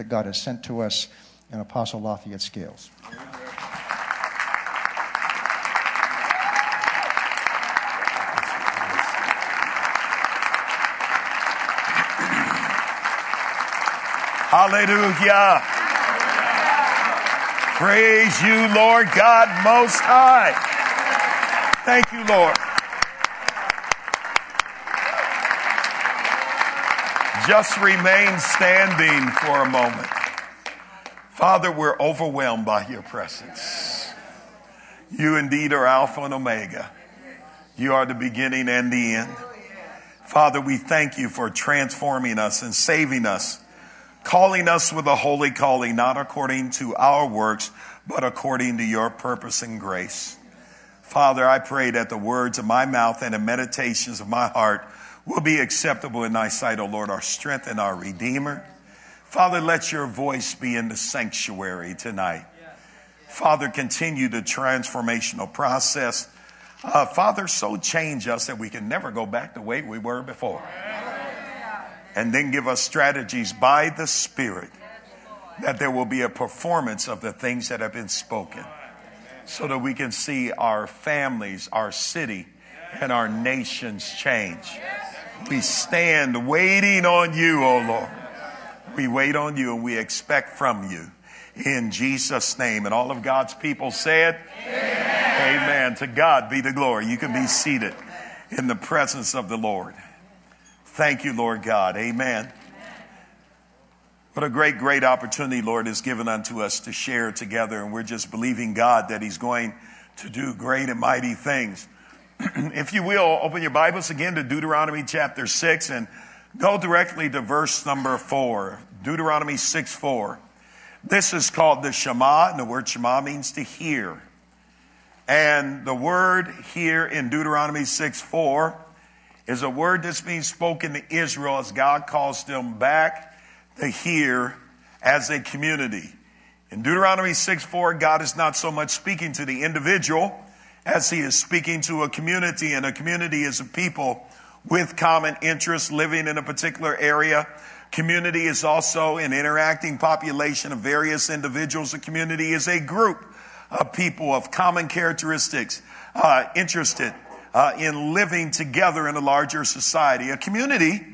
that God has sent to us in Apostle Lafayette Scales. Hallelujah. Praise you, Lord God Most High. Thank you, Lord. Just remain standing for a moment. Father, we're overwhelmed by your presence. You indeed are Alpha and Omega. You are the beginning and the end. Father, we thank you for transforming us and saving us, calling us with a holy calling, not according to our works, but according to your purpose and grace. Father, I pray that the words of my mouth and the meditations of my heart will be acceptable in thy sight, O Lord, our strength and our Redeemer. Father, let your voice be in the sanctuary tonight. Father, continue the transformational process. Father, so change us that we can never go back the way we were before. And then give us strategies by the Spirit that there will be a performance of the things that have been spoken so that we can see our families, our city, and our nations change. We stand waiting on you, O Lord. We wait on you and we expect from you. In Jesus' name. And all of God's people said, amen. Amen. To God be the glory. You can be seated in the presence of the Lord. Thank you, Lord God. Amen. What a great, great opportunity, Lord, is given unto us to share together. And we're just believing God that he's going to do great and mighty things. If you will, open your Bibles again to Deuteronomy chapter 6 and go directly to verse number 4. Deuteronomy 6:4. This is called the Shema, and the word Shema means to hear. And the word here in Deuteronomy 6:4 is a word that's being spoken to Israel as God calls them back to hear as a community. In Deuteronomy 6:4, God is not so much speaking to the individual as he is speaking to a community. And a community is a people with common interests living in a particular area. Community is also an interacting population of various individuals. A community is a group of people of common characteristics, interested in living together in a larger society. A community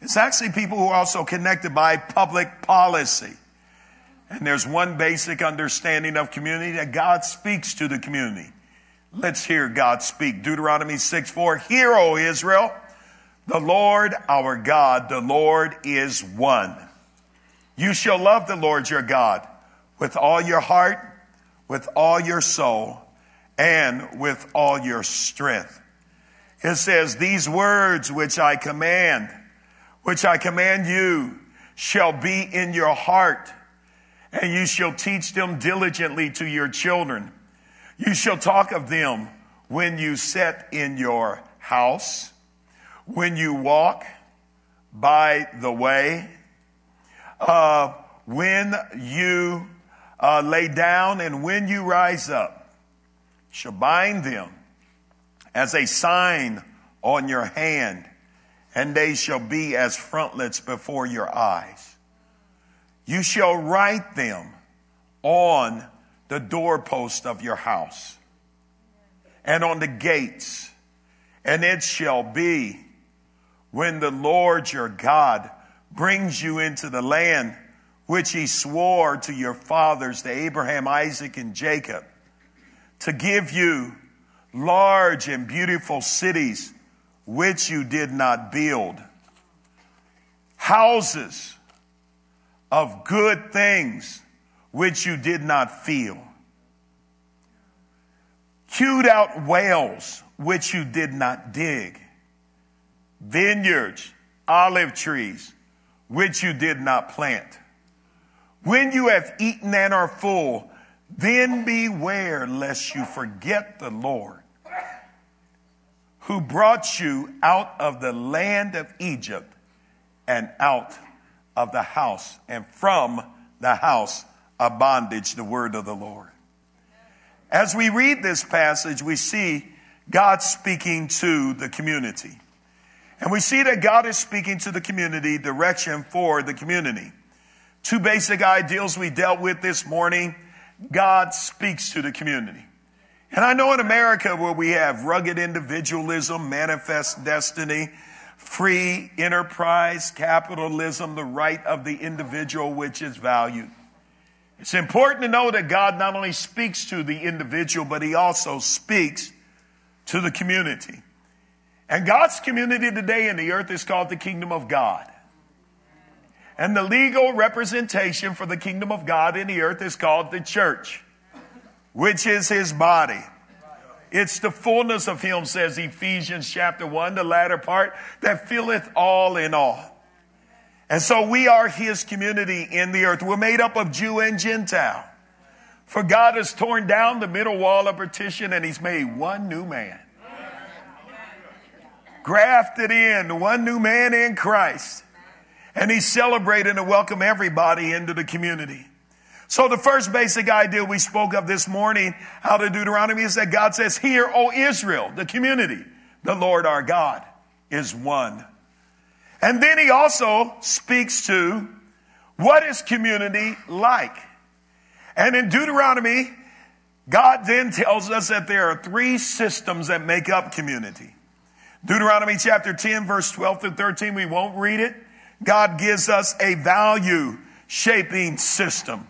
is actually people who are also connected by public policy. And there's one basic understanding of community, that God speaks to the community. Let's hear God speak. Deuteronomy 6:4, hear, O Israel, the Lord our God, the Lord is one. You shall love the Lord your God with all your heart, with all your soul, and with all your strength. It says, these words which I command you shall be in your heart, and you shall teach them diligently to your children. You shall talk of them when you sit in your house, when you walk by the way, when you lay down, and when you rise up. Shall bind them as a sign on your hand, and they shall be as frontlets before your eyes. You shall write them on the doorpost of your house and on the gates, and it shall be when the Lord your God brings you into the land which he swore to your fathers, to Abraham, Isaac, and Jacob, to give you large and beautiful cities which you did not build, houses of good things which you did not fill, hewed out wells which you did not dig, vineyards, olive trees which you did not plant. When you have eaten and are full, then beware lest you forget the Lord who brought you out of the land of Egypt and out of the house and from the house of bondage, the word of the Lord. As we read this passage, we see God speaking to the community. And we see that God is speaking to the community, direction for the community. Two basic ideals we dealt with this morning. God speaks to the community. And I know in America where we have rugged individualism, manifest destiny, free enterprise, capitalism, the right of the individual which is valued. It's important to know that God not only speaks to the individual, but he also speaks to the community. And God's community today in the earth is called the kingdom of God. And the legal representation for the kingdom of God in the earth is called the church, which is his body. It's the fullness of him, says Ephesians chapter 1, the latter part, that filleth all in all. And so we are his community in the earth. We're made up of Jew and Gentile. For God has torn down the middle wall of partition and he's made one new man. Grafted in, one new man in Christ. And he's celebrating to welcome everybody into the community. So the first basic idea we spoke of this morning out of Deuteronomy is that God says, "Hear, O Israel," the community, "the Lord our God is one." And then he also speaks to what is community like. And in Deuteronomy, God then tells us that there are three systems that make up community. Deuteronomy chapter 10, verse 12 through 13, we won't read it. God gives us a value-shaping system.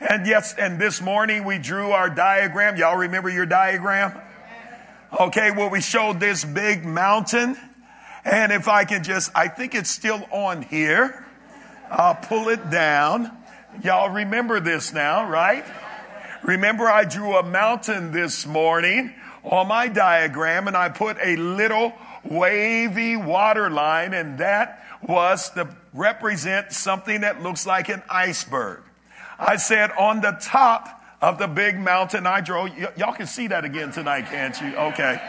And yes, and this morning we drew our diagram. Y'all remember your diagram? Okay, well, we showed this big mountain. And if I can just, I think it's still on here. I'll pull it down. Y'all remember this now, right? Remember I drew a mountain this morning on my diagram, and I put a little wavy water line, and that was to represent something that looks like an iceberg. I said on the top of the big mountain I drew, y'all can see that again tonight, can't you? Okay.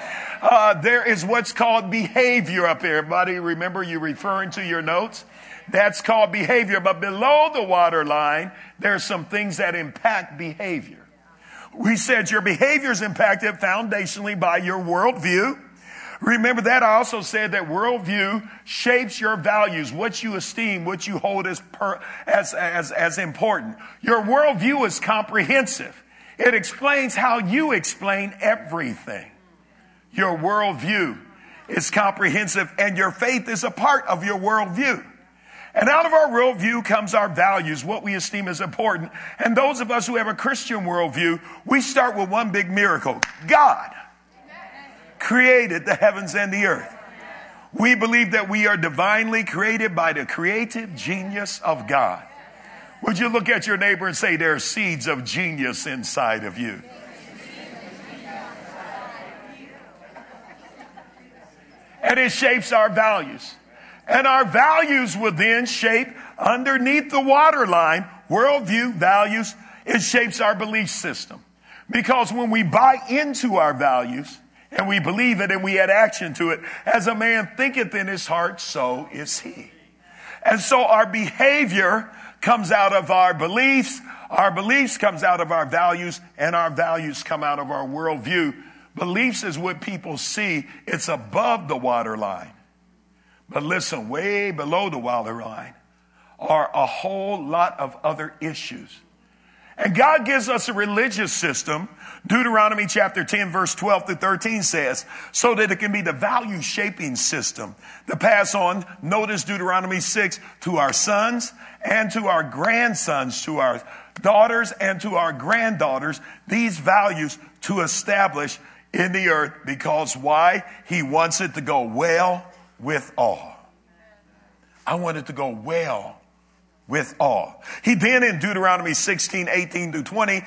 There is what's called behavior up there. Everybody remember you referring to your notes? That's called behavior. But below the water line, there are some things that impact behavior. We said your behavior is impacted foundationally by your worldview. Remember that I also said that worldview shapes your values, what you esteem, what you hold as important. Your worldview is comprehensive. It explains how you explain everything. Your worldview is comprehensive, and your faith is a part of your worldview. And out of our worldview comes our values, what we esteem as important. And those of us who have a Christian worldview, we start with one big miracle. God created the heavens and the earth. We believe that we are divinely created by the creative genius of God. Would you look at your neighbor and say, there are seeds of genius inside of you? And it shapes our values. And our values will then shape, underneath the waterline, worldview, values, it shapes our belief system. Because when we buy into our values, and we believe it, and we add action to it, as a man thinketh in his heart, so is he. And so our behavior comes out of our beliefs comes out of our values, and our values come out of our worldview. Beliefs is what people see. It's above the waterline. But listen, way below the waterline are a whole lot of other issues. And God gives us a religious system. Deuteronomy chapter 10, verse 12 through 13 says, so that it can be the value shaping system to pass on. Notice Deuteronomy 6 to our sons and to our grandsons, to our daughters and to our granddaughters, these values to establish in the earth, because why? He wants it to go well with all. I want it to go well with all. He then in Deuteronomy 16, 18 through 20,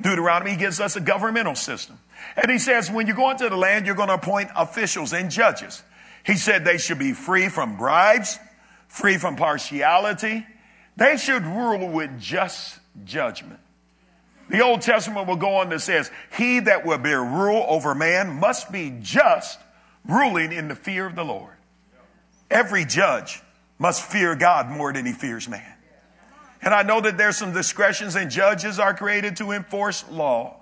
Deuteronomy gives us a governmental system. And he says, when you go into the land, you're going to appoint officials and judges. He said they should be free from bribes, free from partiality. They should rule with just judgment. The Old Testament will go on that says, he that will bear rule over man must be just, ruling in the fear of the Lord. Every judge must fear God more than he fears man. And I know that there's some discretions and judges are created to enforce law.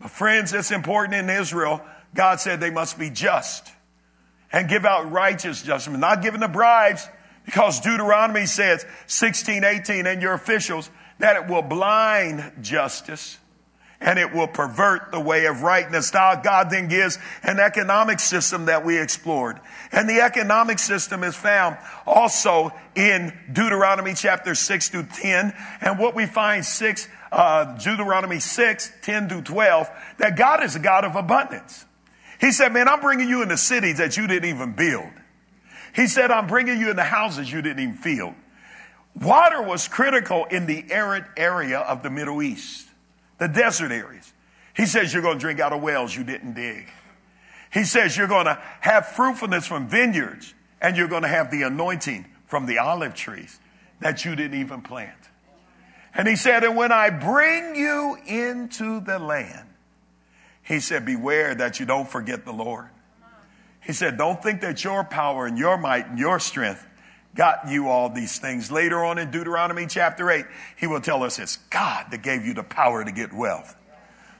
But friends, it's important in Israel. God said they must be just and give out righteous judgment, not giving the bribes. Because Deuteronomy says, 16:18, and your officials, that it will blind justice and it will pervert the way of rightness. Now, God then gives an economic system that we explored. And the economic system is found also in Deuteronomy chapter 6 through 10. And what we find Deuteronomy 6, 10 through 12, that God is a God of abundance. He said, man, I'm bringing you into cities that you didn't even build. He said, I'm bringing you into houses you didn't even fill. Water was critical in the arid area of the Middle East, the desert areas. He says, you're going to drink out of wells you didn't dig. He says, you're going to have fruitfulness from vineyards, and you're going to have the anointing from the olive trees that you didn't even plant. And he said, and when I bring you into the land, he said, beware that you don't forget the Lord. He said, don't think that your power and your might and your strength got you all these things. Later on in Deuteronomy chapter 8, he will tell us it's God that gave you the power to get wealth,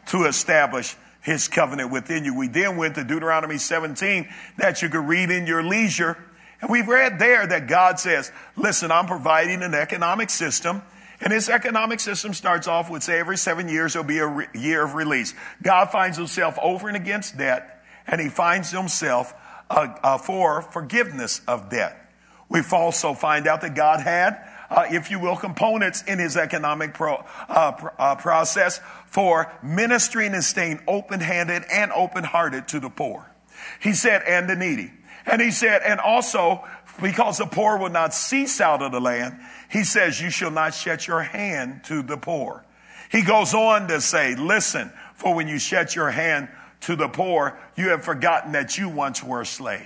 to establish his covenant within you. We then went to Deuteronomy 17 that you could read in your leisure. And we've read there that God says, listen, I'm providing an economic system. And this economic system starts off with, say, every 7 years there'll be a year of release. God finds himself over and against debt. And he finds himself for forgiveness of debt. We also find out that God had, if you will, components in his economic process for ministering and staying open-handed and open-hearted to the poor. He said, and the needy. And he said, and also, because the poor will not cease out of the land, he says, you shall not shut your hand to the poor. He goes on to say, listen, for when you shut your hand to the poor, you have forgotten that you once were a slave.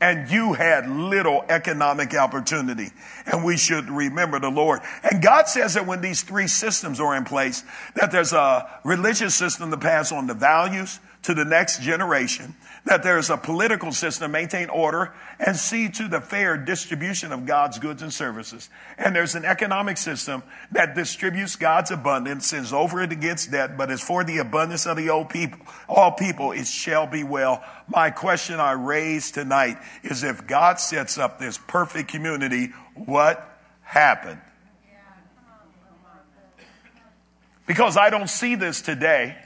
And you had little economic opportunity. And we should remember the Lord. And God says that when these three systems are in place, that there's a religious system to pass on the values to the next generation, that there's a political system to maintain order and see to the fair distribution of God's goods and services. And there's an economic system that distributes God's abundance, is over and against debt, but is for the abundance of the all people, it shall be well. My question I raise tonight is, if God sets up this perfect community, what happened? Because I don't see this today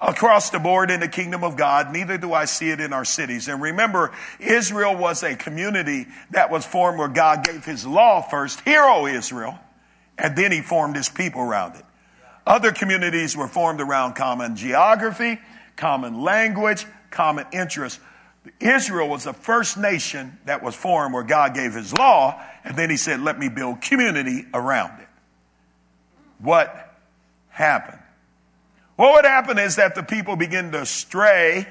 across the board in the kingdom of God, neither do I see it in our cities. And remember, Israel was a community that was formed where God gave his law first, hear, O Israel, and then he formed his people around it. Other communities were formed around common geography, common language, common interests. Israel was the first nation that was formed where God gave his law, and then he said, let me build community around it. What happened? What would happen is that the people begin to stray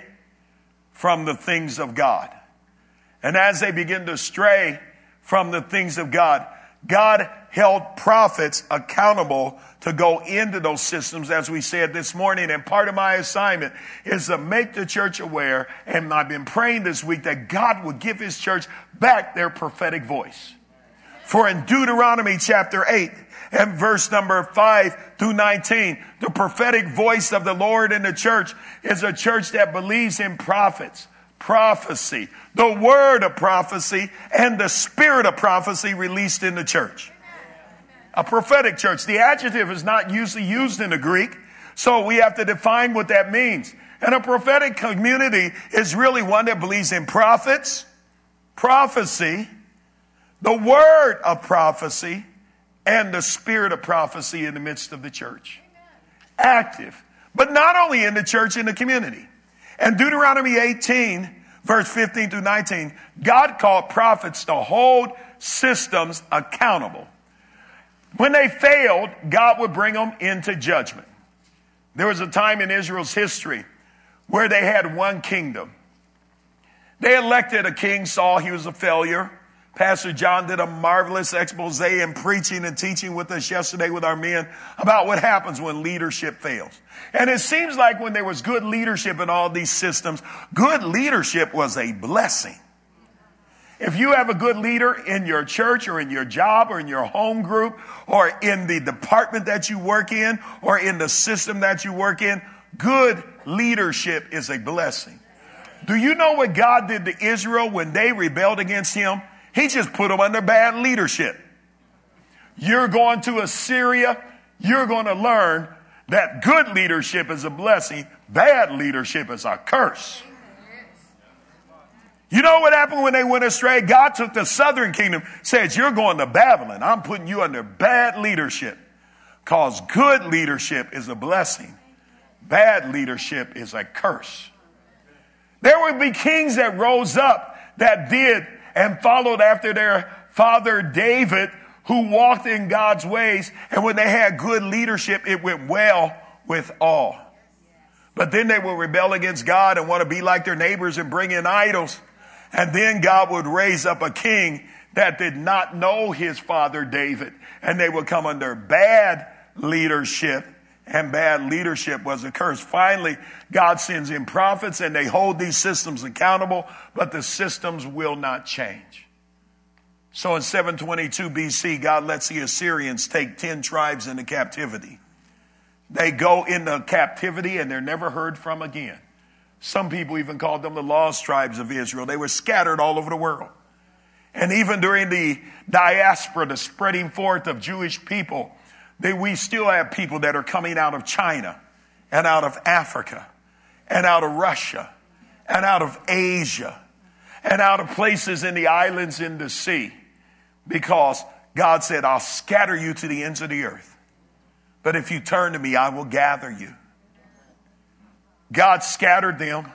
from the things of God. And as they begin to stray from the things of God, God held prophets accountable to go into those systems, as we said this morning. And part of my assignment is to make the church aware, and I've been praying this week that God would give his church back their prophetic voice. For in Deuteronomy chapter 8 and verse number 5 through 19, the prophetic voice of the Lord in the church is a church that believes in prophets, prophecy, the word of prophecy, and the spirit of prophecy released in the church. A prophetic church. The adjective is not usually used in the Greek, so we have to define what that means. And a prophetic community is really one that believes in prophets, prophecy, the word of prophecy, and the spirit of prophecy in the midst of the church. Active, but not only in the church, in the community. And Deuteronomy 18, verse 15 through 19, God called prophets to hold systems accountable. When they failed, God would bring them into judgment. There was a time in Israel's history where they had one kingdom. They elected a king, Saul. He was a failure. Pastor John did a marvelous expose in preaching and teaching with us yesterday with our men about what happens when leadership fails. And it seems like when there was good leadership in all these systems, good leadership was a blessing. If you have a good leader in your church or in your job or in your home group or in the department that you work in or in the system that you work in, good leadership is a blessing. Do you know what God did to Israel when they rebelled against him? He just put them under bad leadership. You're going to Assyria. You're going to learn that good leadership is a blessing. Bad leadership is a curse. You know what happened when they went astray? God took the southern kingdom, said, you're going to Babylon. I'm putting you under bad leadership. Because good leadership is a blessing. Bad leadership is a curse. There would be kings that rose up that did and followed after their father David, who walked in God's ways. And when they had good leadership, it went well with all. But then they will rebel against God and want to be like their neighbors and bring in idols. And then God would raise up a king that did not know his father David. And they would come under bad leadership. And bad leadership was a curse. Finally, God sends in prophets and they hold these systems accountable. But the systems will not change. So in 722 BC, God lets the Assyrians take 10 tribes into captivity. They go into captivity and they're never heard from again. Some people even called them the lost tribes of Israel. They were scattered all over the world. And even during the diaspora, the spreading forth of Jewish people, we still have people that are coming out of China and out of Africa and out of Russia and out of Asia and out of places in the islands in the sea, because God said, I'll scatter you to the ends of the earth. But if you turn to me, I will gather you. God scattered them.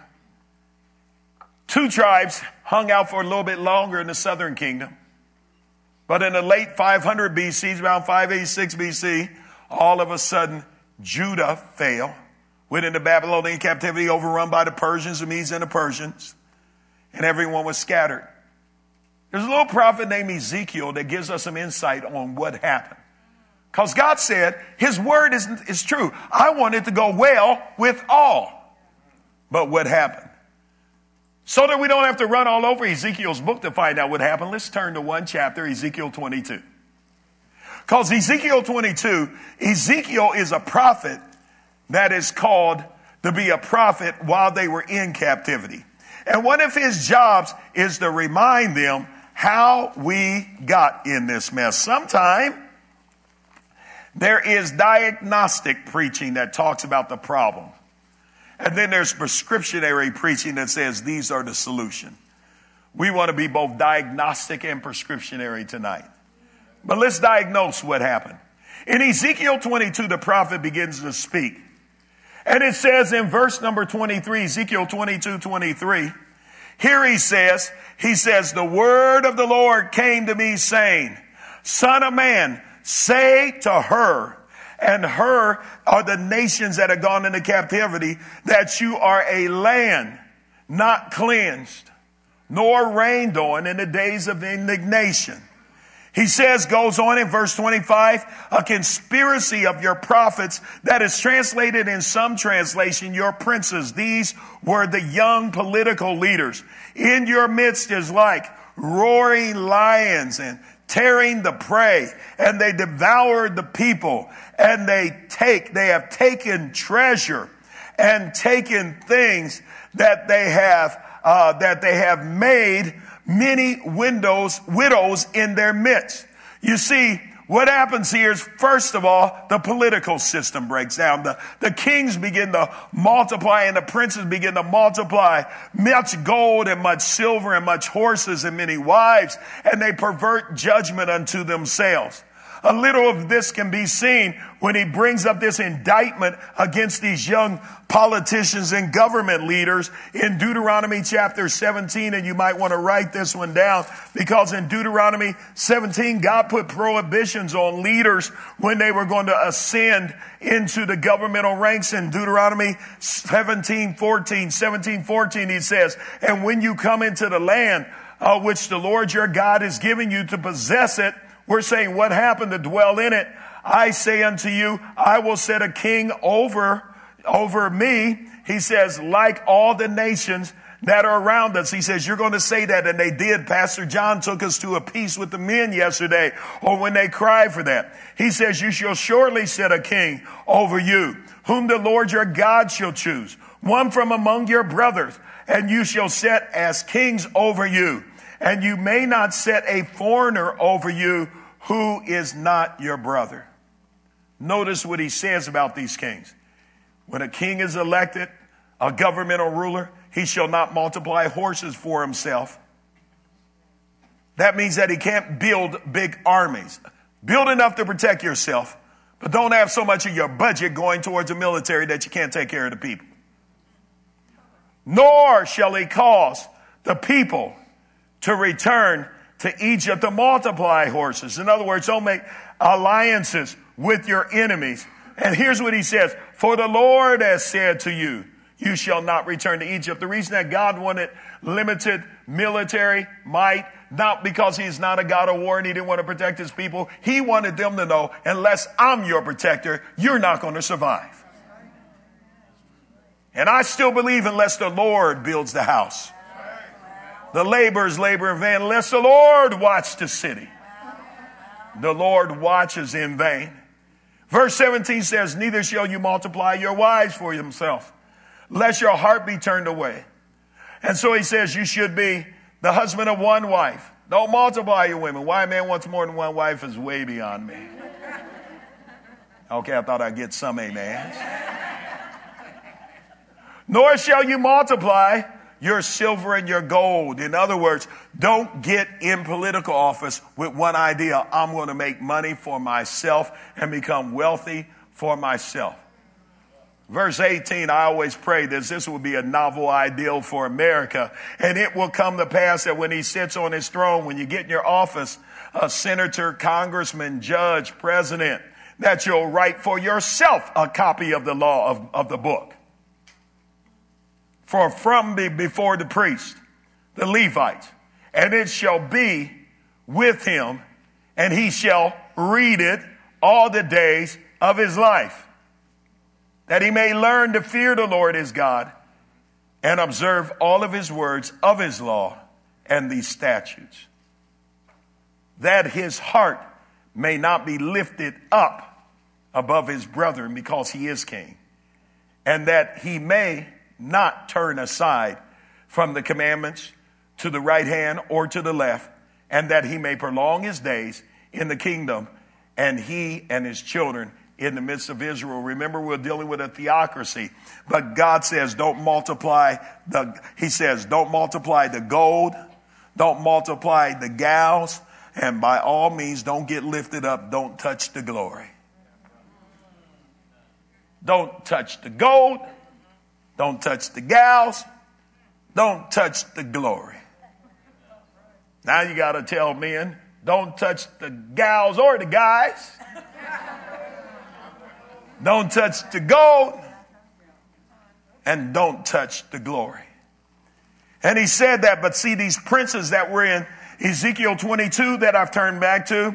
Two tribes hung out for a little bit longer in the southern kingdom. But in the late 500 BC, around 586 BC, all of a sudden, Judah fell. Went into Babylonian captivity, overrun by the Persians, the Medes, and the Persians. And everyone was scattered. There's a little prophet named Ezekiel that gives us some insight on what happened. Because God said his word is true. I want it to go well with all. But what happened? So that we don't have to run all over Ezekiel's book to find out what happened, let's turn to one chapter, Ezekiel 22. Because Ezekiel 22, Ezekiel is a prophet that is called to be a prophet while they were in captivity. And one of his jobs is to remind them how we got in this mess. Sometime there is diagnostic preaching that talks about the problem. And then there's prescriptionary preaching that says these are the solution. We want to be both diagnostic and prescriptionary tonight. But let's diagnose what happened. In Ezekiel 22, the prophet begins to speak. And it says in verse number 23, Ezekiel 22, 23, here he says, the word of the Lord came to me saying, Son of man, say to her, and her are the nations that have gone into captivity, that you are a land not cleansed, nor rained on in the days of indignation. He says, goes on in verse 25, a conspiracy of your prophets, that is translated in some translation, your princes. These were the young political leaders. In your midst is like roaring lions and tearing the prey, and they devoured the people, and they have taken treasure and taken things that they have made many widows in their midst. You see, what happens here is, first of all, the political system breaks down. The kings begin to multiply and the princes begin to multiply, much gold and much silver and much horses and many wives, and they pervert judgment unto themselves. A little of this can be seen when he brings up this indictment against these young politicians and government leaders in Deuteronomy chapter 17. And you might want to write this one down, because in Deuteronomy 17, God put prohibitions on leaders when they were going to ascend into the governmental ranks. In Deuteronomy 17:14, he says, and when you come into the land which the Lord your God is giving you to possess it, we're saying, what happened to dwell in it? I say unto you, I will set a king over me. He says, like all the nations that are around us. He says, you're going to say that. And they did. Pastor John took us to a peace with the men yesterday, or when they cried for that. He says, you shall surely set a king over you, whom the Lord your God shall choose. one from among your brothers, and you shall set as kings over you. And you may not set a foreigner over you who is not your brother. Notice what he says about these kings. When a king is elected, a governmental ruler, he shall not multiply horses for himself. That means that he can't build big armies. Build enough to protect yourself, but don't have so much of your budget going towards the military that you can't take care of the people. Nor shall he cause the people to return to Egypt to multiply horses. In other words, don't make alliances with your enemies. And here's what he says. For the Lord has said to you, you shall not return to Egypt. The reason that God wanted limited military might, not because he's not a God of war and he didn't want to protect his people. He wanted them to know, unless I'm your protector, you're not going to survive. And I still believe unless the Lord builds the house, the laborers labor in vain. Unless the Lord watch the city, the Lord watches in vain. Verse 17 says, neither shall you multiply your wives for yourself, lest your heart be turned away. And so he says, you should be the husband of one wife. Don't multiply your women. Why a man wants more than one wife is way beyond me. Okay, I thought I'd get some amens. Nor shall you multiply your silver and your gold. In other words, don't get in political office with one idea. I'm going to make money for myself and become wealthy for myself. Verse 18, I always pray this will be a novel ideal for America. And it will come to pass that when he sits on his throne, when you get in your office, a senator, congressman, judge, president, that you'll write for yourself a copy of the law of the book. For from before the priest, the Levites, and it shall be with him, and he shall read it all the days of his life, that he may learn to fear the Lord his God and observe all of his words of his law and these statutes, that his heart may not be lifted up above his brethren because he is king, and that he may not turn aside from the commandments to the right hand or to the left, and that he may prolong his days in the kingdom, and he and his children in the midst of Israel. Remember, we're dealing with a theocracy, but God says, don't multiply the gold, don't multiply the gals, and by all means, don't get lifted up. Don't touch the glory. Don't touch the gold. Don't touch the gals. Don't touch the glory. Now you got to tell men, don't touch the gals or the guys. Don't touch the gold. And don't touch the glory. And he said that, but see, these princes that were in Ezekiel 22 that I've turned back to,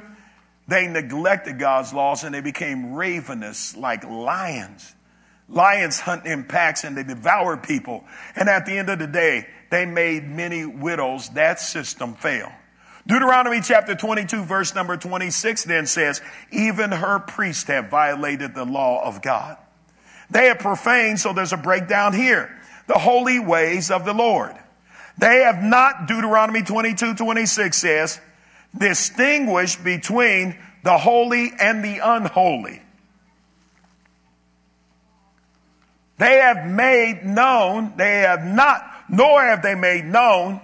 they neglected God's laws and they became ravenous like lions. Lions hunt in packs and they devour people. And at the end of the day, they made many widows. That system failed. Deuteronomy chapter 22, verse number 26 then says, even her priests have violated the law of God. They have profaned, so there's a breakdown here, the holy ways of the Lord. They have not, Deuteronomy 22, 26 says, distinguished between the holy and the unholy. Nor have they made known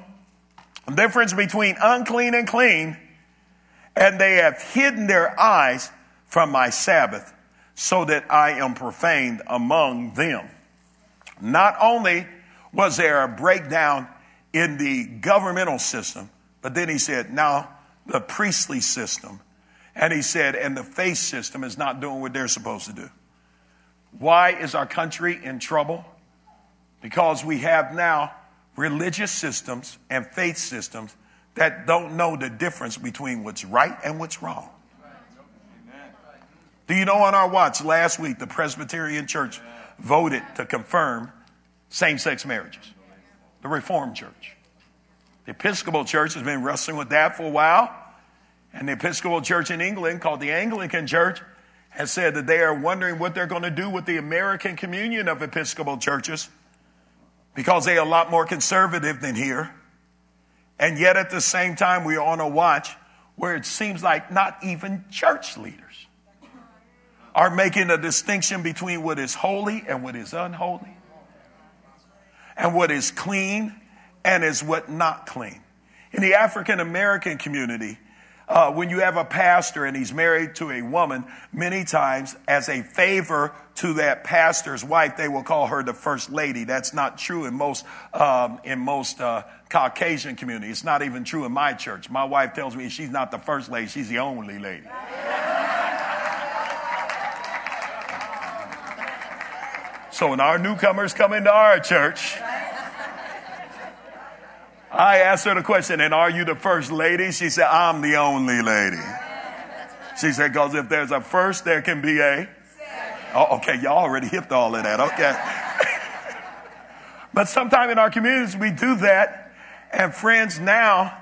the difference between unclean and clean, and they have hidden their eyes from my Sabbath, so that I am profaned among them. Not only was there a breakdown in the governmental system, but then he said, now the priestly system, and he said, and the faith system is not doing what they're supposed to do. Why is our country in trouble? Because we have now religious systems and faith systems that don't know the difference between what's right and what's wrong. Do you know, on our watch last week, the Presbyterian Church voted to confirm same-sex marriages. The Reformed Church. The Episcopal Church has been wrestling with that for a while. And the Episcopal Church in England, called the Anglican Church, has said that they are wondering what they're going to do with the American Communion of Episcopal Churches because they're a lot more conservative than here. And yet at the same time, we are on a watch where it seems like not even church leaders are making a distinction between what is holy and what is unholy, and what is clean and is what not clean. In the African-American community, when you have a pastor and he's married to a woman, many times as a favor to that pastor's wife, they will call her the first lady. That's not true in most Caucasian communities. It's not even true in my church. My wife tells me she's not the first lady. She's the only lady. So when our newcomers come into our church, I asked her the question, and are you the first lady? She said, I'm the only lady. She said, because if there's a first, there can be a... Oh, okay, y'all already hit all of that. Okay. But sometime in our communities, we do that. And friends, now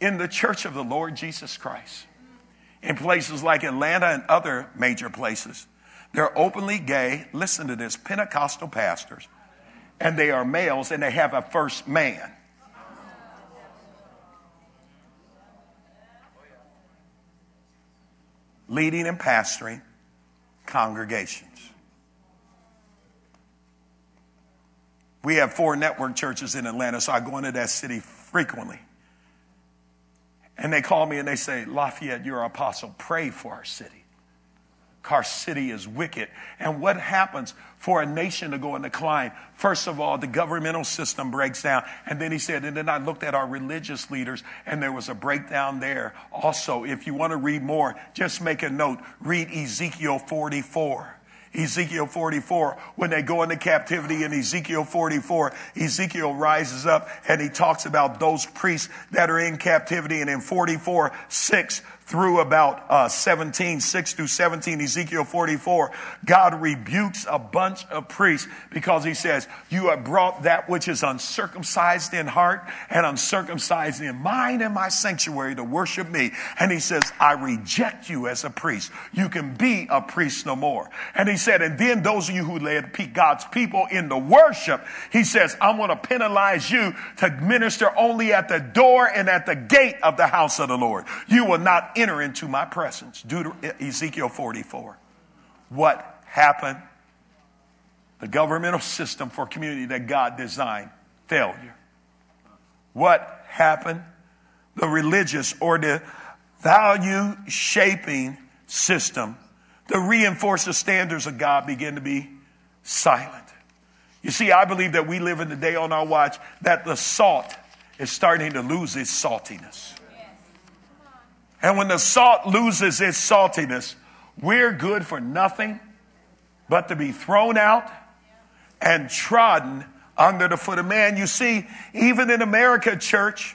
in the Church of the Lord Jesus Christ, in places like Atlanta and other major places, they're openly gay, listen to this, Pentecostal pastors, and they are males, and they have a first man. Leading and pastoring congregations. We have 4 network churches in Atlanta, so I go into that city frequently. And they call me and they say, Lafayette, you're our apostle. Pray for our city. Our city is wicked. And what happens for a nation to go in decline? First of all, the governmental system breaks down. And then he said, and then I looked at our religious leaders, and there was a breakdown there. Also, if you want to read more, just make a note. Read Ezekiel 44. Ezekiel 44, when they go into captivity in Ezekiel 44, Ezekiel rises up and he talks about those priests that are in captivity. And in 44:6 through about 17:6 through 17, Ezekiel 44, God rebukes a bunch of priests because he says, you have brought that which is uncircumcised in heart and uncircumcised in mind in my sanctuary to worship me. And he says, I reject you as a priest. You can be a priest no more. And he said, and then those of you who led God's people into worship, he says, I'm going to penalize you to minister only at the door and at the gate of the house of the Lord. You will not enter into my presence. Ezekiel 44. What happened? The governmental system for community that God designed. Failure. What happened? The religious or the value shaping system that reinforces standards of God begin to be silent. You see, I believe that we live in the day on our watch that the salt is starting to lose its saltiness. And when the salt loses its saltiness, we're good for nothing but to be thrown out and trodden under the foot of man. You see, even in America, church,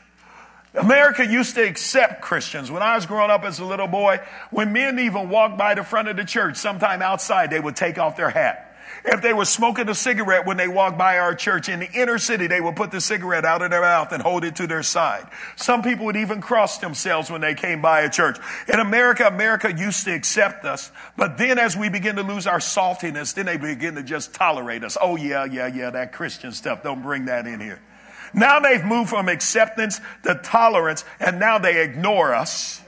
America used to accept Christians. When I was growing up as a little boy, when men even walked by the front of the church, sometime outside, they would take off their hat. If they were smoking a cigarette when they walked by our church in the inner city, they would put the cigarette out of their mouth and hold it to their side. Some people would even cross themselves when they came by a church. In America, America used to accept us. But then as we begin to lose our saltiness, then they begin to just tolerate us. Oh, yeah, that Christian stuff. Don't bring that in here. Now they've moved from acceptance to tolerance, and now they ignore us.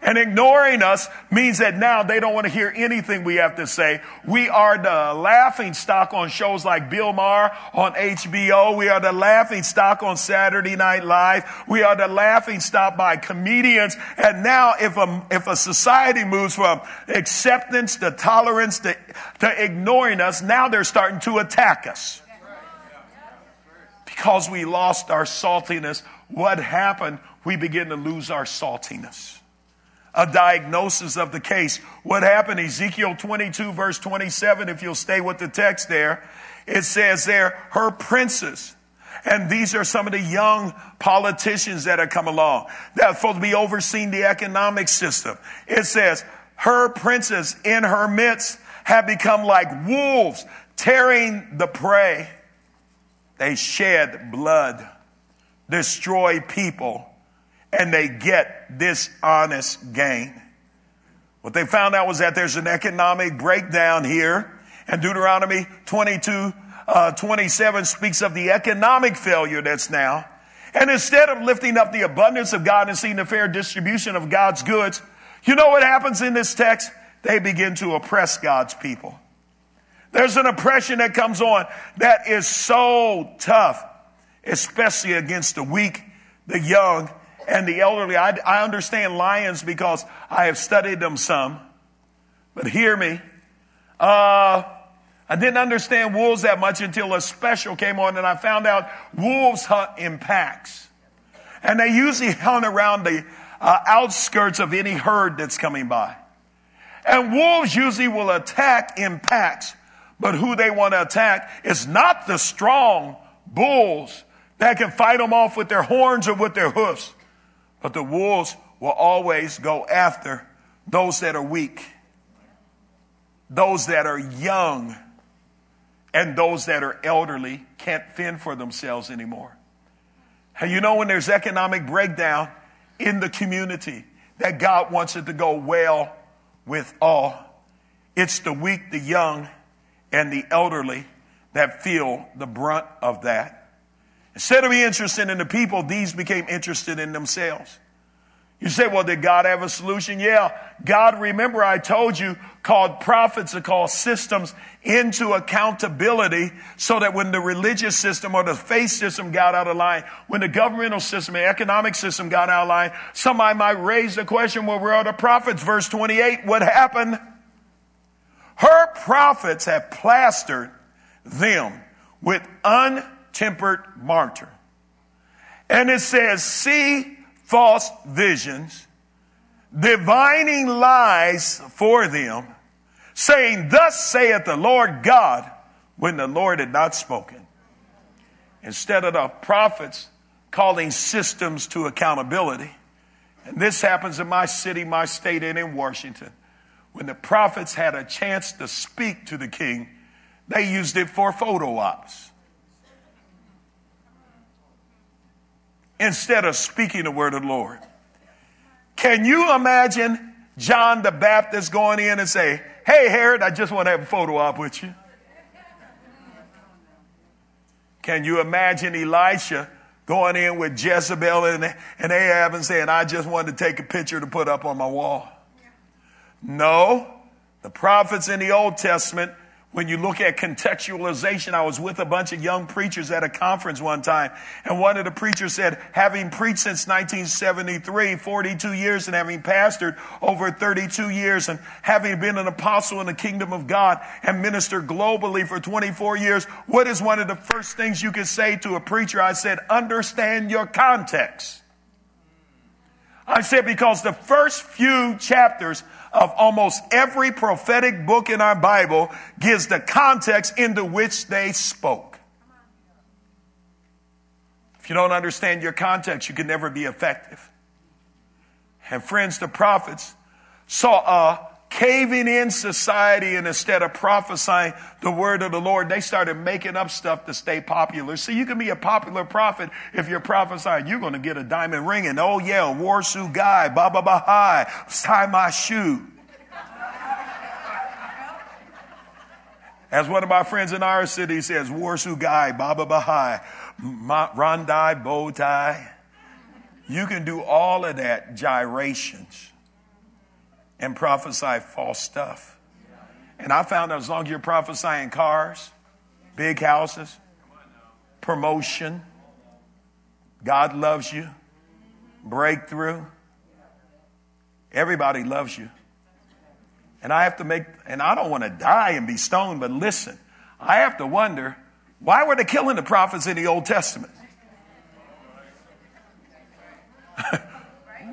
And ignoring us means that now they don't want to hear anything we have to say. We are the laughing stock on shows like Bill Maher on HBO. We are the laughing stock on Saturday Night Live. We are the laughing stock by comedians. And now if a society moves from acceptance to tolerance to ignoring us, now they're starting to attack us. Because we lost our saltiness, what happened? We begin to lose our saltiness. A diagnosis of the case. What happened? Ezekiel 22, verse 27, if you'll stay with the text there, it says there, her princes. And these are some of the young politicians that have come along that are supposed to be overseeing the economic system. It says, her princes in her midst have become like wolves, tearing the prey. They shed blood, destroy people, and they get dishonest gain. What they found out was that there's an economic breakdown here. And Deuteronomy 22, 27 speaks of the economic failure that's now. And instead of lifting up the abundance of God and seeing the fair distribution of God's goods, you know what happens in this text? They begin to oppress God's people. There's an oppression that comes on that is so tough, especially against the weak, the young, and the elderly. I understand lions because I have studied them some. But hear me. I didn't understand wolves that much until a special came on, and I found out wolves hunt in packs. And they usually hunt around the outskirts of any herd that's coming by. And wolves usually will attack in packs, but who they want to attack is not the strong bulls that can fight them off with their horns or with their hoofs, but the wolves will always go after those that are weak, those that are young, and those that are elderly, can't fend for themselves anymore. And you know, when there's economic breakdown in the community, that God wants it to go well with all, it's the weak, the young, and the elderly that feel the brunt of that. Instead of being interested in the people, these became interested in themselves. You say, well, did God have a solution? Yeah. God, remember I told you, called prophets to call systems into accountability so that when the religious system or the faith system got out of line, when the governmental system, the economic system got out of line, somebody might raise the question, well, where are the prophets? Verse 28, what happened? Her prophets have plastered them with untempered mortar. And it says, see, false visions, divining lies for them, saying, thus saith the Lord God, when the Lord had not spoken. Instead of the prophets calling systems to accountability, and this happens in my city, my state, and in Washington, when the prophets had a chance to speak to the king, they used it for photo ops. Instead of speaking the word of the Lord. Can you imagine John the Baptist going in and say, hey, Herod, I just want to have a photo op with you. Can you imagine Elisha going in with Jezebel and Ahab and saying, I just wanted to take a picture to put up on my wall? No, the prophets in the Old Testament, when you look at contextualization, I was with a bunch of young preachers at a conference one time, and one of the preachers said, having preached since 1973, 42 years, and having pastored over 32 years, and having been an apostle in the kingdom of God and ministered globally for 24 years, what is one of the first things you can say to a preacher? I said, understand your context. I said, because the first few chapters of almost every prophetic book in our Bible gives the context into which they spoke. If you don't understand your context, you can never be effective. And friends, the prophets saw a caving in society, and instead of prophesying the word of the Lord, they started making up stuff to stay popular. See, you can be a popular prophet if you're prophesying. You're going to get a diamond ring and, oh yeah, a Warsu guy, ba ba ba hi, tie my shoe. As one of my friends in our city says, Warsu guy, ba ba ba hi, rondai, bow tie. You can do all of that gyrations and prophesy false stuff. And I found that as long as you're prophesying cars, big houses, promotion, God loves you, breakthrough, everybody loves you. And I have to and I don't want to die and be stoned, but listen, I have to wonder, why were they killing the prophets in the Old Testament?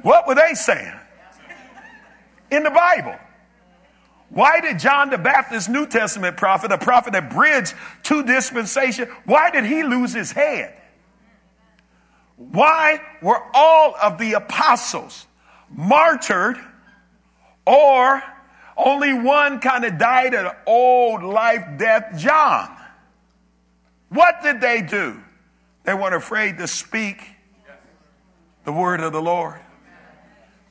What were they saying? In the Bible. Why did John the Baptist, New Testament prophet, a prophet that bridged two dispensations, why did he lose his head? Why were all of the apostles martyred, or only one kind of died an old life death, John? What did they do? They weren't afraid to speak the word of the Lord,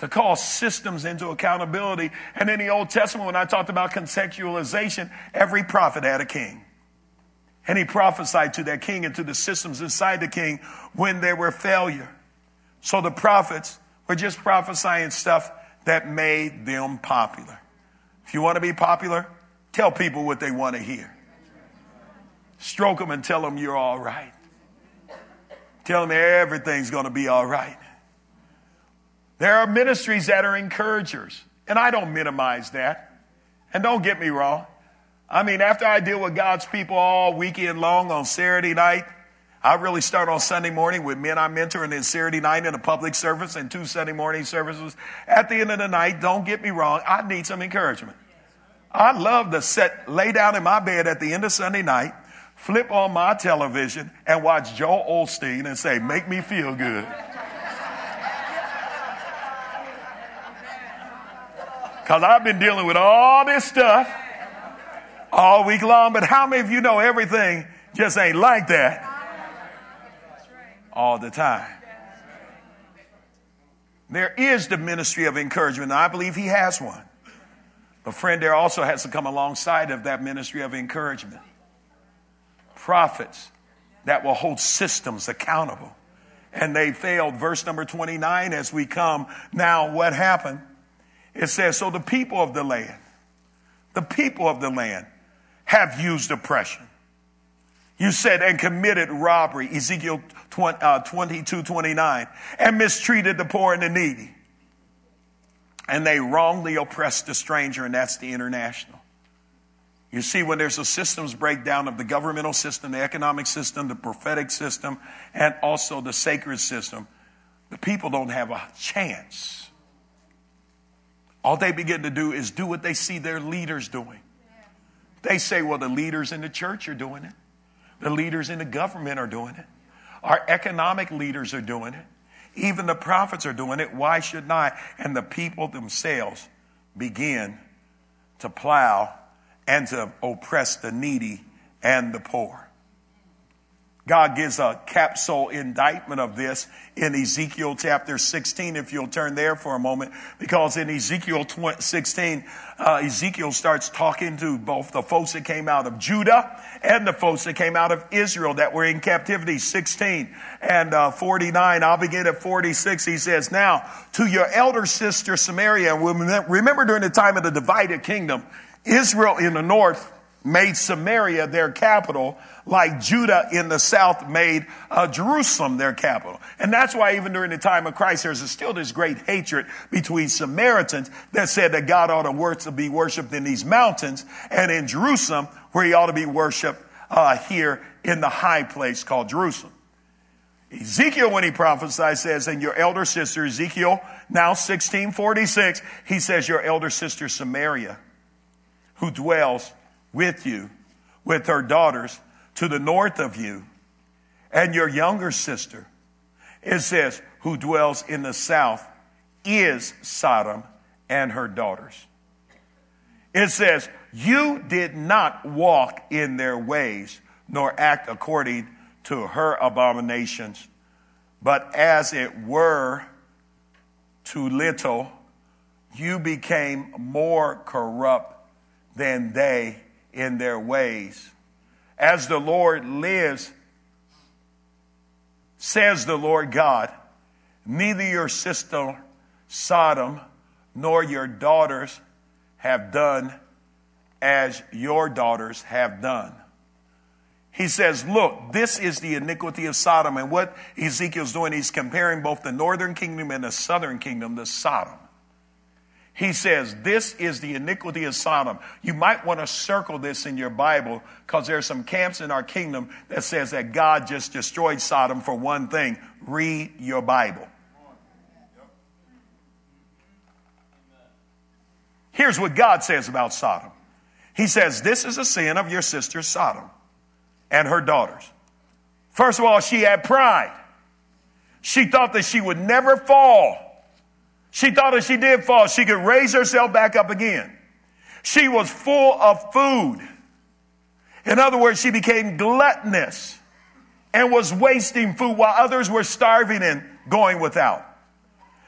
to call systems into accountability. And in the Old Testament, when I talked about contextualization, every prophet had a king. And he prophesied to that king and to the systems inside the king when there were failure. So the prophets were just prophesying stuff that made them popular. If you want to be popular, tell people what they want to hear. Stroke them and tell them you're all right. Tell them everything's going to be all right. There are ministries that are encouragers, and I don't minimize that. And don't get me wrong. I mean, after I deal with God's people all weekend long on Saturday night, I really start on Sunday morning with men I mentor, and then Saturday night in a public service and 2 Sunday morning services. At the end of the night, don't get me wrong, I need some encouragement. I love to lay down in my bed at the end of Sunday night, flip on my television, and watch Joel Osteen and say, "Make me feel good." Because I've been dealing with all this stuff all week long. But how many of you know everything just ain't like that all the time? There is the ministry of encouragement. I believe he has one. But friend, there also has to come alongside of that ministry of encouragement prophets that will hold systems accountable. And they failed. Verse number 29, as we come now, what happened? It says, so the people of the land have used oppression. You said, and committed robbery, Ezekiel 22:29, and mistreated the poor and the needy. And they wrongly oppressed the stranger, and that's the international. You see, when there's a systems breakdown of the governmental system, the economic system, the prophetic system, and also the sacred system, the people don't have a chance. All they begin to do is do what they see their leaders doing. They say, well, the leaders in the church are doing it. The leaders in the government are doing it. Our economic leaders are doing it. Even the prophets are doing it. Why shouldn't I? And the people themselves begin to plow and to oppress the needy and the poor. God gives a capsule indictment of this in Ezekiel chapter 16, if you'll turn there for a moment, because in Ezekiel 16, Ezekiel starts talking to both the folks that came out of Judah and the folks that came out of Israel that were in captivity, 16 and 49. I'll begin at 46. He says, now to your elder sister Samaria, and remember during the time of the divided kingdom, Israel in the north made Samaria their capital, like Judah in the south made Jerusalem their capital. And that's why even during the time of Christ, there's still this great hatred between Samaritans that said that God ought to be worshiped in these mountains and in Jerusalem, where he ought to be worshiped here in the high place called Jerusalem. Ezekiel, when he prophesies, says, and your elder sister, Ezekiel, now 16:46, he says, your elder sister Samaria, who dwells with you, with her daughters to the north of you, and your younger sister, it says, who dwells in the south, is Sodom and her daughters. It says, you did not walk in their ways, nor act according to her abominations, but as it were too little, you became more corrupt than they in their ways. As the Lord lives, says the Lord God, neither your sister Sodom nor your daughters have done as your daughters have done. He says, look, this is the iniquity of Sodom. And what Ezekiel's doing, he's comparing both the northern kingdom and the southern kingdom to Sodom. He says, this is the iniquity of Sodom. You might want to circle this in your Bible, because there are some camps in our kingdom that says that God just destroyed Sodom for one thing. Read your Bible. Here's what God says about Sodom. He says, this is a sin of your sister Sodom and her daughters. First of all, she had pride. She thought that she would never fall. She thought if she did fall, she could raise herself back up again. She was full of food. In other words, she became gluttonous and was wasting food while others were starving and going without.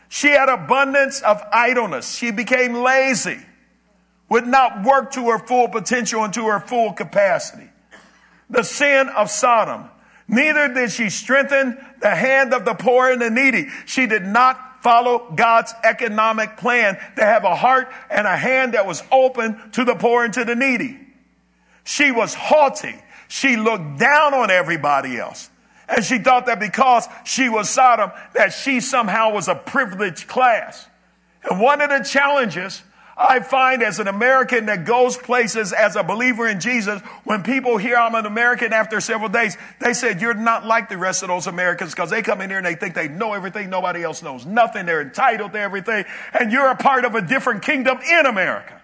She had abundance of idleness. She became lazy, would not work to her full potential and to her full capacity. the sin of Sodom. Neither did she strengthen the hand of the poor and the needy. She did not follow God's economic plan to have a heart and a hand that was open to the poor and to the needy. She was haughty. She looked down on everybody else. And she thought that because she was Sodom, that she somehow was a privileged class. And one of the challenges I find as an American that goes places as a believer in Jesus, when people hear I'm an American after several days, they said, you're not like the rest of those Americans, because they come in here and they think they know everything. Nobody else knows nothing. They're entitled to everything. And you're a part of a different kingdom in America.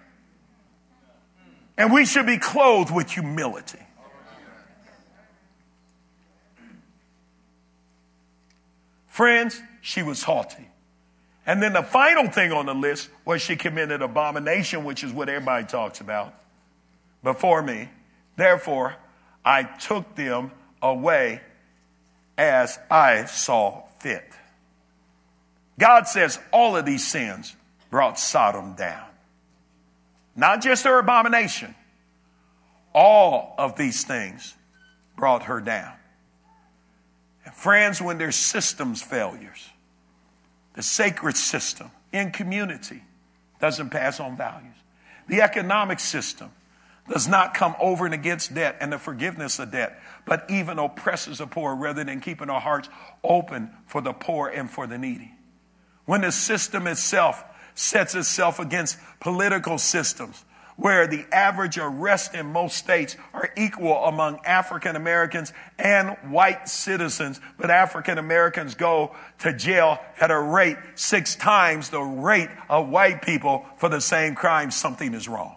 And we should be clothed with humility. Friends, she was haughty. And then the final thing on the list was she committed abomination, which is what everybody talks about before me. Therefore, I took them away as I saw fit. God says all of these sins brought Sodom down. Not just her abomination. All of these things brought her down. And friends, when there's systems failures, the sacred system in community doesn't pass on values. The economic system does not come over and against debt and the forgiveness of debt, but even oppresses the poor rather than keeping our hearts open for the poor and for the needy. When the system itself sets itself against political systems, where the average arrests in most states are equal among African Americans and white citizens, but African Americans go to jail at a rate 6 times the rate of white people for the same crime, something is wrong.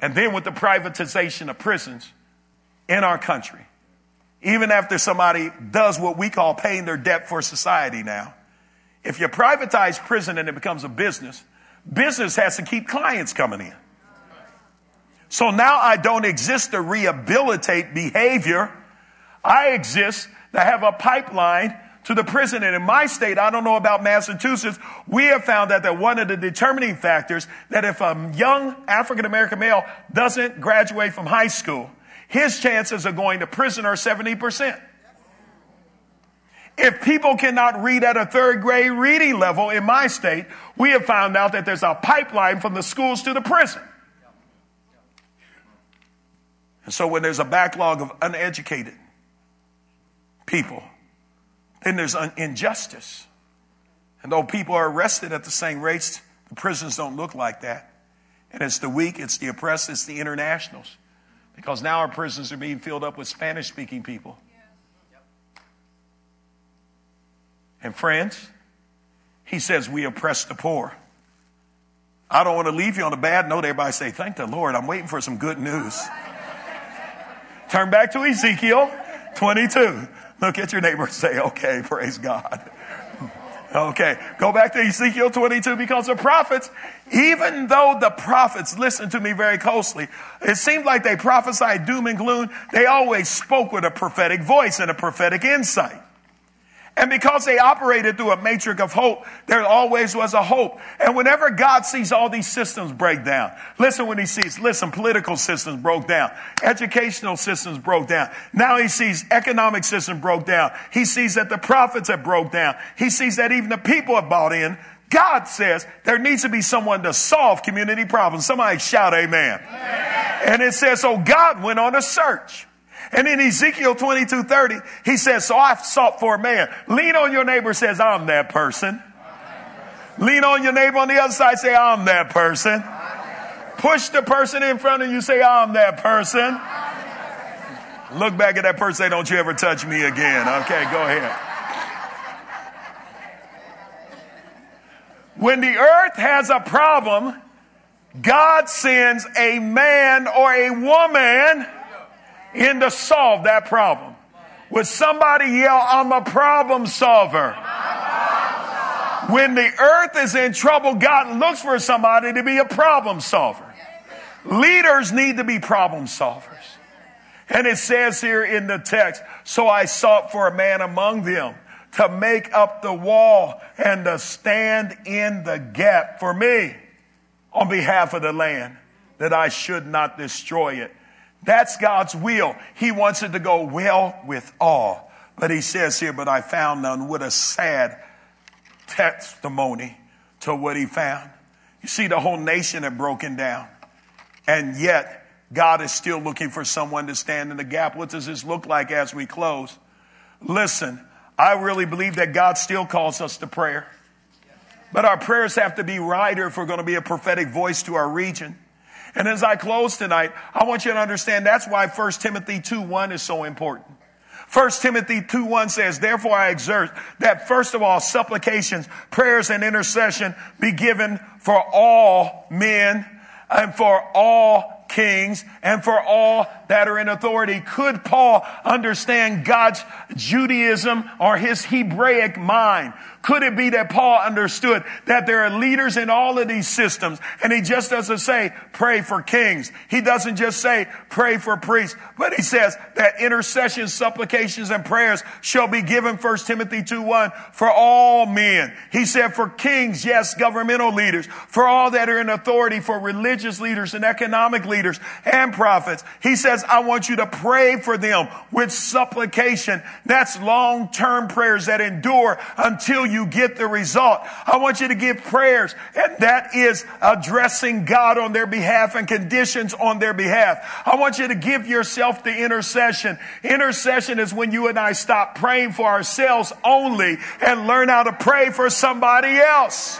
And then with the privatization of prisons in our country, even after somebody does what we call paying their debt for society now, if you privatize prison and it becomes a business, business has to keep clients coming in. So now I don't exist to rehabilitate behavior. I exist to have a pipeline to the prison. And in my state, I don't know about Massachusetts, we have found that one of the determining factors that if a young African-American male doesn't graduate from high school, his chances of going to prison are 70%. If people cannot read at a third grade reading level in my state, we have found out that there's a pipeline from the schools to the prison. And so when there's a backlog of uneducated people, then there's injustice. And though people are arrested at the same rates, the prisons don't look like that. And it's the weak, it's the oppressed, it's the internationals. Because now our prisons are being filled up with Spanish-speaking people. And friends, he says, we oppress the poor. I don't want to leave you on a bad note. Everybody say, thank the Lord. I'm waiting for some good news. Turn back to Ezekiel 22. Look at your neighbor and say, okay, praise God. Okay, go back to Ezekiel 22, because the prophets, even though the prophets listened to me very closely, it seemed like they prophesied doom and gloom. They always spoke with a prophetic voice and a prophetic insight. And because they operated through a matrix of hope, there always was a hope. And whenever God sees all these systems break down, listen when he sees, political systems broke down, educational systems broke down. Now he sees economic system broke down. He sees that the prophets have broke down. He sees that even the people have bought in. God says there needs to be someone to solve community problems. Somebody shout amen. Amen. And it says, so God went on a search. And in Ezekiel 22:30, he says, so I've sought for a man. Lean on your neighbor, says, I'm that person. Lean on your neighbor on the other side, say, I'm that person. Push the person in front of you, say, I'm that person. Look back at that person, say, don't you ever touch me again. Okay, go ahead. When the earth has a problem, God sends a man or a woman in to solve that problem. Would somebody yell, I'm a problem solver? When the earth is in trouble, God looks for somebody to be a problem solver. Leaders need to be problem solvers. And it says here in the text, so I sought for a man among them to make up the wall and to stand in the gap for me on behalf of the land, that I should not destroy it. That's God's will. He wants it to go well with all. But he says here, but I found none. What a sad testimony to what he found. You see, the whole nation had broken down. And yet, God is still looking for someone to stand in the gap. What does this look like as we close? Listen, I really believe that God still calls us to prayer. But our prayers have to be right if we're going to be a prophetic voice to our region. And as I close tonight, I want you to understand that's why 1 Timothy 2:1 is so important. 1 Timothy 2:1 says, therefore I exhort that first of all, supplications, prayers, and intercession be given for all men and for all kings and for all that are in authority. Could Paul understand God's Judaism or his Hebraic mind? Could it be that Paul understood that there are leaders in all of these systems? And he just doesn't say, pray for kings. He doesn't just say, pray for priests. But he says that intercessions, supplications, and prayers shall be given, 1 Timothy 2:1, for all men. He said for kings, yes, governmental leaders, for all that are in authority, for religious leaders and economic leaders and prophets. He says, I want you to pray for them with supplication. That's long-term prayers that endure until you get the result. I want you to give prayers, and that is addressing God on their behalf and conditions on their behalf. I want you to give yourself to intercession. Intercession is when you and I stop praying for ourselves only and learn how to pray for somebody else.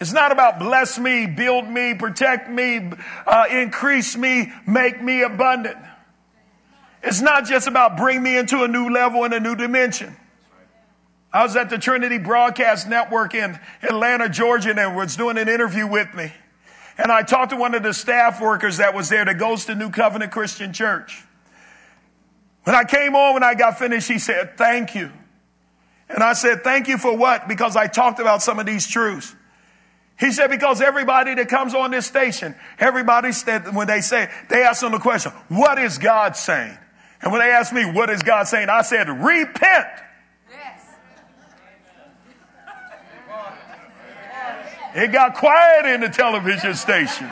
It's not about bless me, build me, protect me, increase me, make me abundant. It's not just about bring me into a new level and a new dimension. I was at the Trinity Broadcast Network in Atlanta, Georgia, and was doing an interview with me. And I talked to one of the staff workers that was there that goes to New Covenant Christian Church. When I came on, when I got finished, he said, thank you. And I said, thank you for what? Because I talked about some of these truths. He said, because everybody that comes on this station, everybody said, when they say, they ask them the question, what is God saying? And when they asked me, what is God saying? I said, repent. Yes. It got quiet in the television station,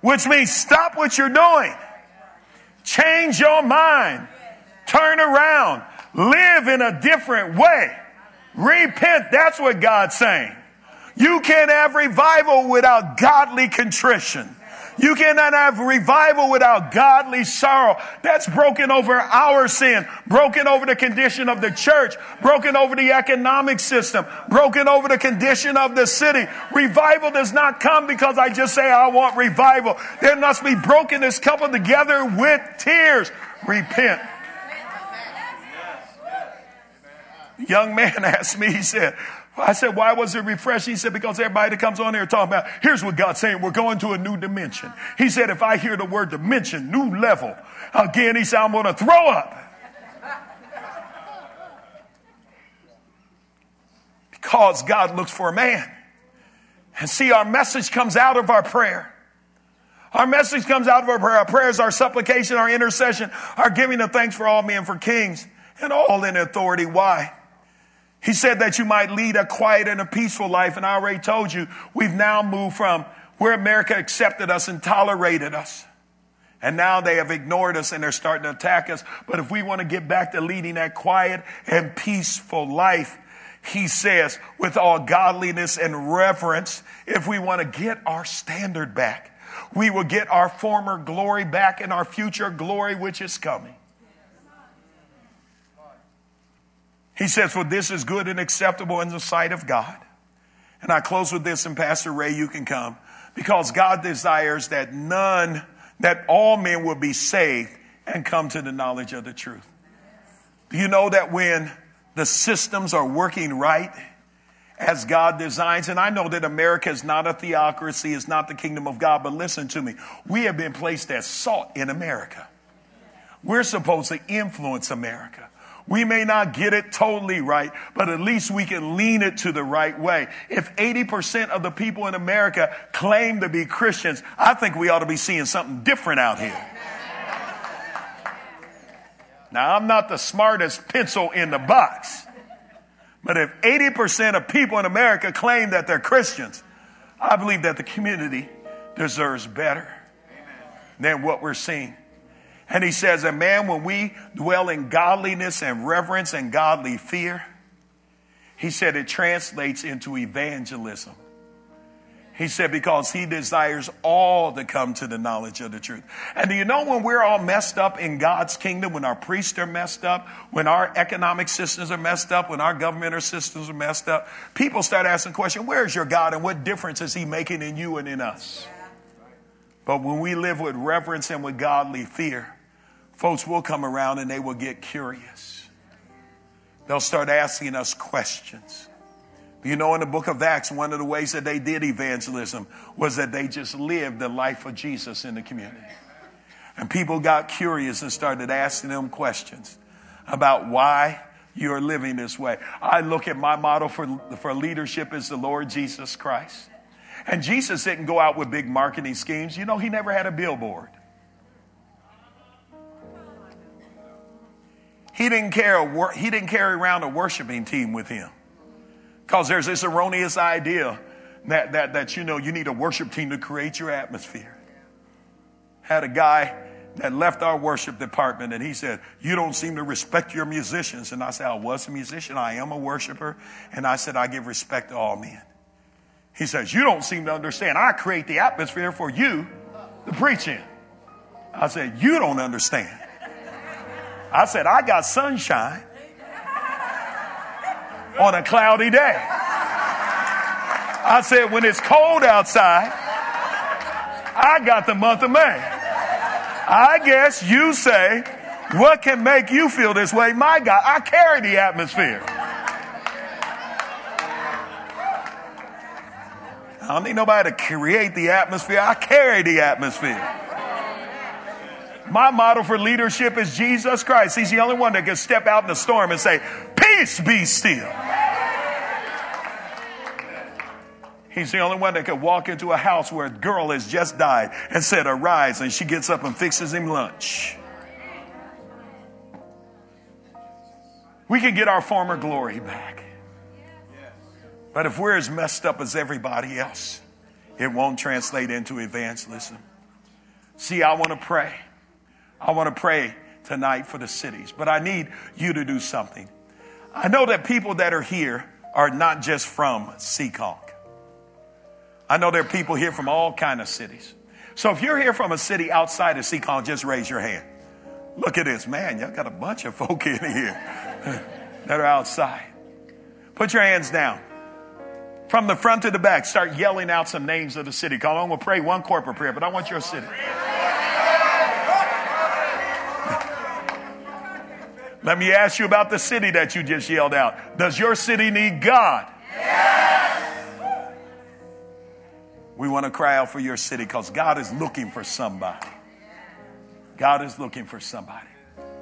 which means stop what you're doing. Change your mind. Turn around. Live in a different way. Repent. That's what God's saying. You can't have revival without godly contrition. You cannot have revival without godly sorrow. That's broken over our sin, broken over the condition of the church, broken over the economic system, broken over the condition of the city. Revival does not come because I just say I want revival. There must be brokenness coupled together with tears. Repent. The young man asked me, he said, I said, why was it refreshing? He said, because everybody that comes on here talking about, here's what God's saying. We're going to a new dimension. He said, if I hear the word dimension, new level, again, he said, I'm going to throw up. Because God looks for a man. And see, our message comes out of our prayer. Our message comes out of our prayer. Our prayers, our supplication, our intercession, our giving of thanks for all men, for kings, and all in authority. Why? He said that you might lead a quiet and a peaceful life. And I already told you, we've now moved from where America accepted us and tolerated us. And now they have ignored us and they're starting to attack us. But if we want to get back to leading that quiet and peaceful life, he says, with all godliness and reverence, if we want to get our standard back, we will get our former glory back and our future glory, which is coming. He says, for this is good and acceptable in the sight of God. And I close with this, and Pastor Ray, you can come. Because God desires that none, that all men will be saved and come to the knowledge of the truth. Do you know that when the systems are working right as God designs, and I know that America is not a theocracy, it's not the kingdom of God, but listen to me. We have been placed as salt in America. We're supposed to influence America. We may not get it totally right, but at least we can lean it to the right way. If 80% of the people in America claim to be Christians, I think we ought to be seeing something different out here. Now, I'm not the smartest pencil in the box, but if 80% of people in America claim that they're Christians, I believe that the community deserves better than what we're seeing. And he says, and man, when we dwell in godliness and reverence and godly fear, he said it translates into evangelism. He said, because he desires all to come to the knowledge of the truth. And do you know when we're all messed up in God's kingdom, when our priests are messed up, when our economic systems are messed up, when our governmental systems are messed up, people start asking the question, where is your God and what difference is he making in you and in us? But when we live with reverence and with godly fear, folks will come around and they will get curious. They'll start asking us questions. You know, in the book of Acts, one of the ways that they did evangelism was that they just lived the life of Jesus in the community. And people got curious and started asking them questions about why you're living this way. I look at my model for leadership is the Lord Jesus Christ. And Jesus didn't go out with big marketing schemes. You know, he never had a billboard. He didn't carry around a worshiping team with him. Because there's this erroneous idea that you know, you need a worship team to create your atmosphere. Had a guy that left our worship department and he said, you don't seem to respect your musicians. And I said, I was a musician. I am a worshiper. And I said, I give respect to all men. He says, you don't seem to understand. I create the atmosphere for you to preach in. I said, you don't understand. I said, I got sunshine on a cloudy day. I said, when it's cold outside, I got the month of May. I guess you say, what can make you feel this way? My God, I carry the atmosphere. I don't need nobody to create the atmosphere. I carry the atmosphere. My model for leadership is Jesus Christ. He's the only one that can step out in the storm and say, peace be still. He's the only one that could walk into a house where a girl has just died and said, arise, and she gets up and fixes him lunch. We can get our former glory back. But if we're as messed up as everybody else, it won't translate into evangelism. See, I want to pray. I want to pray tonight for the cities, but I need you to do something. I know that people that are here are not just from Seekonk. I know there are people here from all kinds of cities. So if you're here from a city outside of Seekonk, just raise your hand. Look at this, man, y'all got a bunch of folk in here that are outside. Put your hands down. From the front to the back, start yelling out some names of the city. Come on, we'll pray one corporate prayer, but I want your city. Let me ask you about the city that you just yelled out. Does your city need God? Yes. We want to cry out for your city because God is looking for somebody. God is looking for somebody.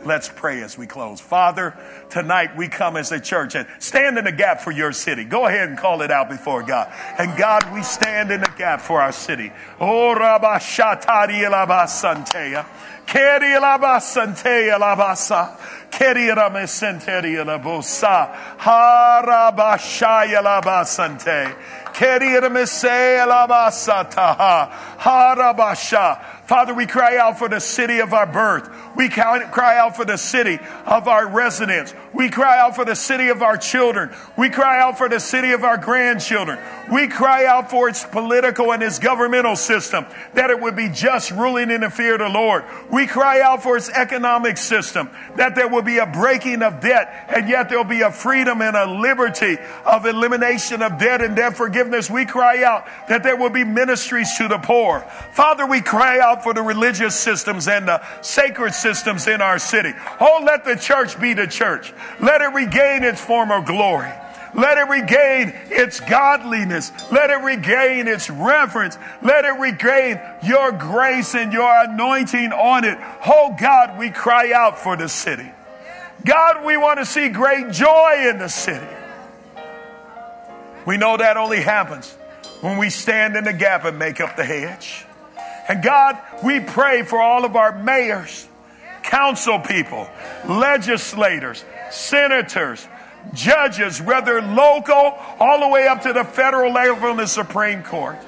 Let's pray as we close. Father, tonight we come as a church and stand in the gap for your city. Go ahead and call it out before God. And God, we stand in the gap for our city. Oh, Rabba Shatari Elaba Santeya. Keri Elaba Santeya Labasa. Keri Rame Santeri Elabosa. Haraba Shaya Laba Sante. Keri Rame Se Elaba Sataha. Harabasha. Father, we cry out for the city of our birth. We cry out for the city of our residence. We cry out for the city of our children. We cry out for the city of our grandchildren. We cry out for its political and its governmental system, that it would be just, ruling in the fear of the Lord. We cry out for its economic system, that there will be a breaking of debt, and yet there will be a freedom and a liberty of elimination of debt and debt forgiveness. We cry out that there will be ministries to the poor. Father, we cry out for the religious systems and the sacred systems in our city. Oh, let the church be the church. Let it regain its former glory. Let it regain its godliness. Let it regain its reverence. Let it regain your grace and your anointing on it. Oh, God, we cry out for the city. God, we want to see great joy in the city. We know that only happens when we stand in the gap and make up the hedge. And God, we pray for all of our mayors, council people, legislators, senators, judges, whether local, all the way up to the federal level in the Supreme Court.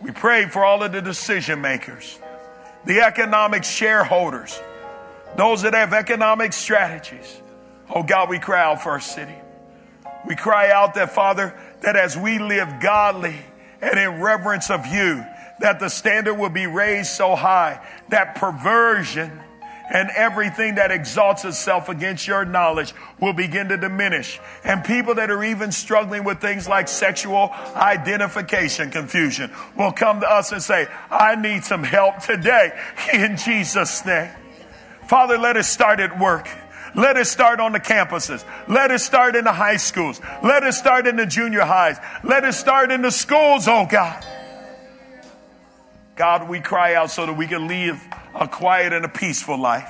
We pray for all of the decision makers, the economic shareholders, those that have economic strategies. Oh God, we cry out for our city. We cry out that, Father, that as we live godly and in reverence of you, that the standard will be raised so high that perversion and everything that exalts itself against your knowledge will begin to diminish. And people that are even struggling with things like sexual identification confusion will come to us and say, I need some help today in Jesus' name. Father, let us start at work. Let us start on the campuses. Let us start in the high schools. Let us start in the junior highs. Let us start in the schools, oh God. God, we cry out so that we can live a quiet and a peaceful life,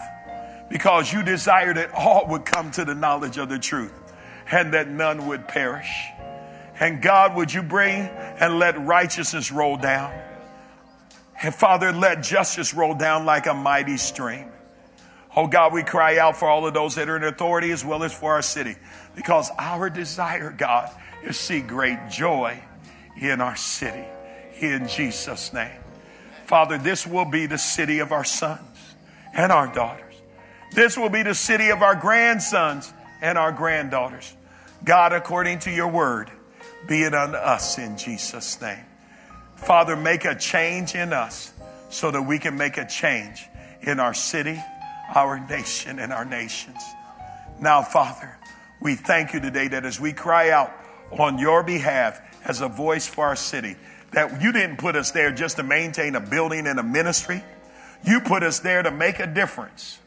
because you desire that all would come to the knowledge of the truth and that none would perish. And God, would you bring and let righteousness roll down? And Father, let justice roll down like a mighty stream. Oh God, we cry out for all of those that are in authority as well as for our city, because our desire, God, is to see great joy in our city, in Jesus' name. Father, this will be the city of our sons and our daughters. This will be the city of our grandsons and our granddaughters. God, according to your word, be it unto us in Jesus' name. Father, make a change in us so that we can make a change in our city, our nation, and our nations. Now, Father, we thank you today that as we cry out on your behalf as a voice for our city, that you didn't put us there just to maintain a building and a ministry. You put us there to make a difference.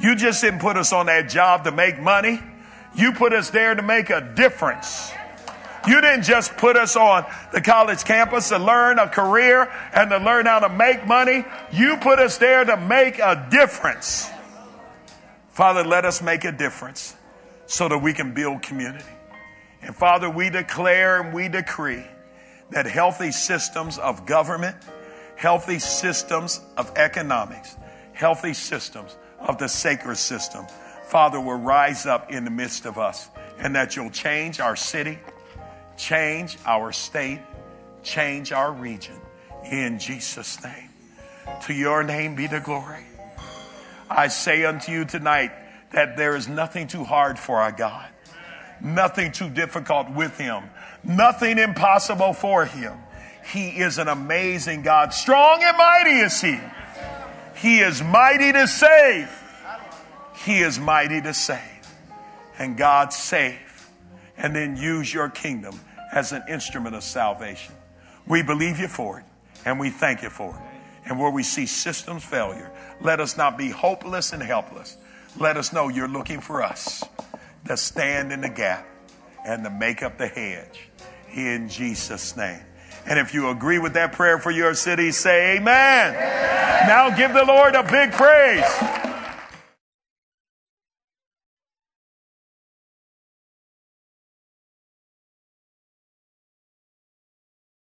You just didn't put us on that job to make money. You put us there to make a difference. You didn't just put us on the college campus to learn a career and to learn how to make money. You put us there to make a difference. Father, let us make a difference so that we can build community. And Father, we declare and we decree that healthy systems of government, healthy systems of economics, healthy systems of the sacred system, Father, will rise up in the midst of us, and that you'll change our city, change our state, change our region in Jesus' name. To your name be the glory. I say unto you tonight that there is nothing too hard for our God, nothing too difficult with him, nothing impossible for him. He is an amazing God. Strong and mighty is he. He is mighty to save. He is mighty to save. And God, save. And then use your kingdom as an instrument of salvation. We believe you for it, and we thank you for it. And where we see systems failure, let us not be hopeless and helpless. Let us know you're looking for us to stand in the gap and to make up the hedge in Jesus' name. And if you agree with that prayer for your city, say amen. Now give the Lord a big praise.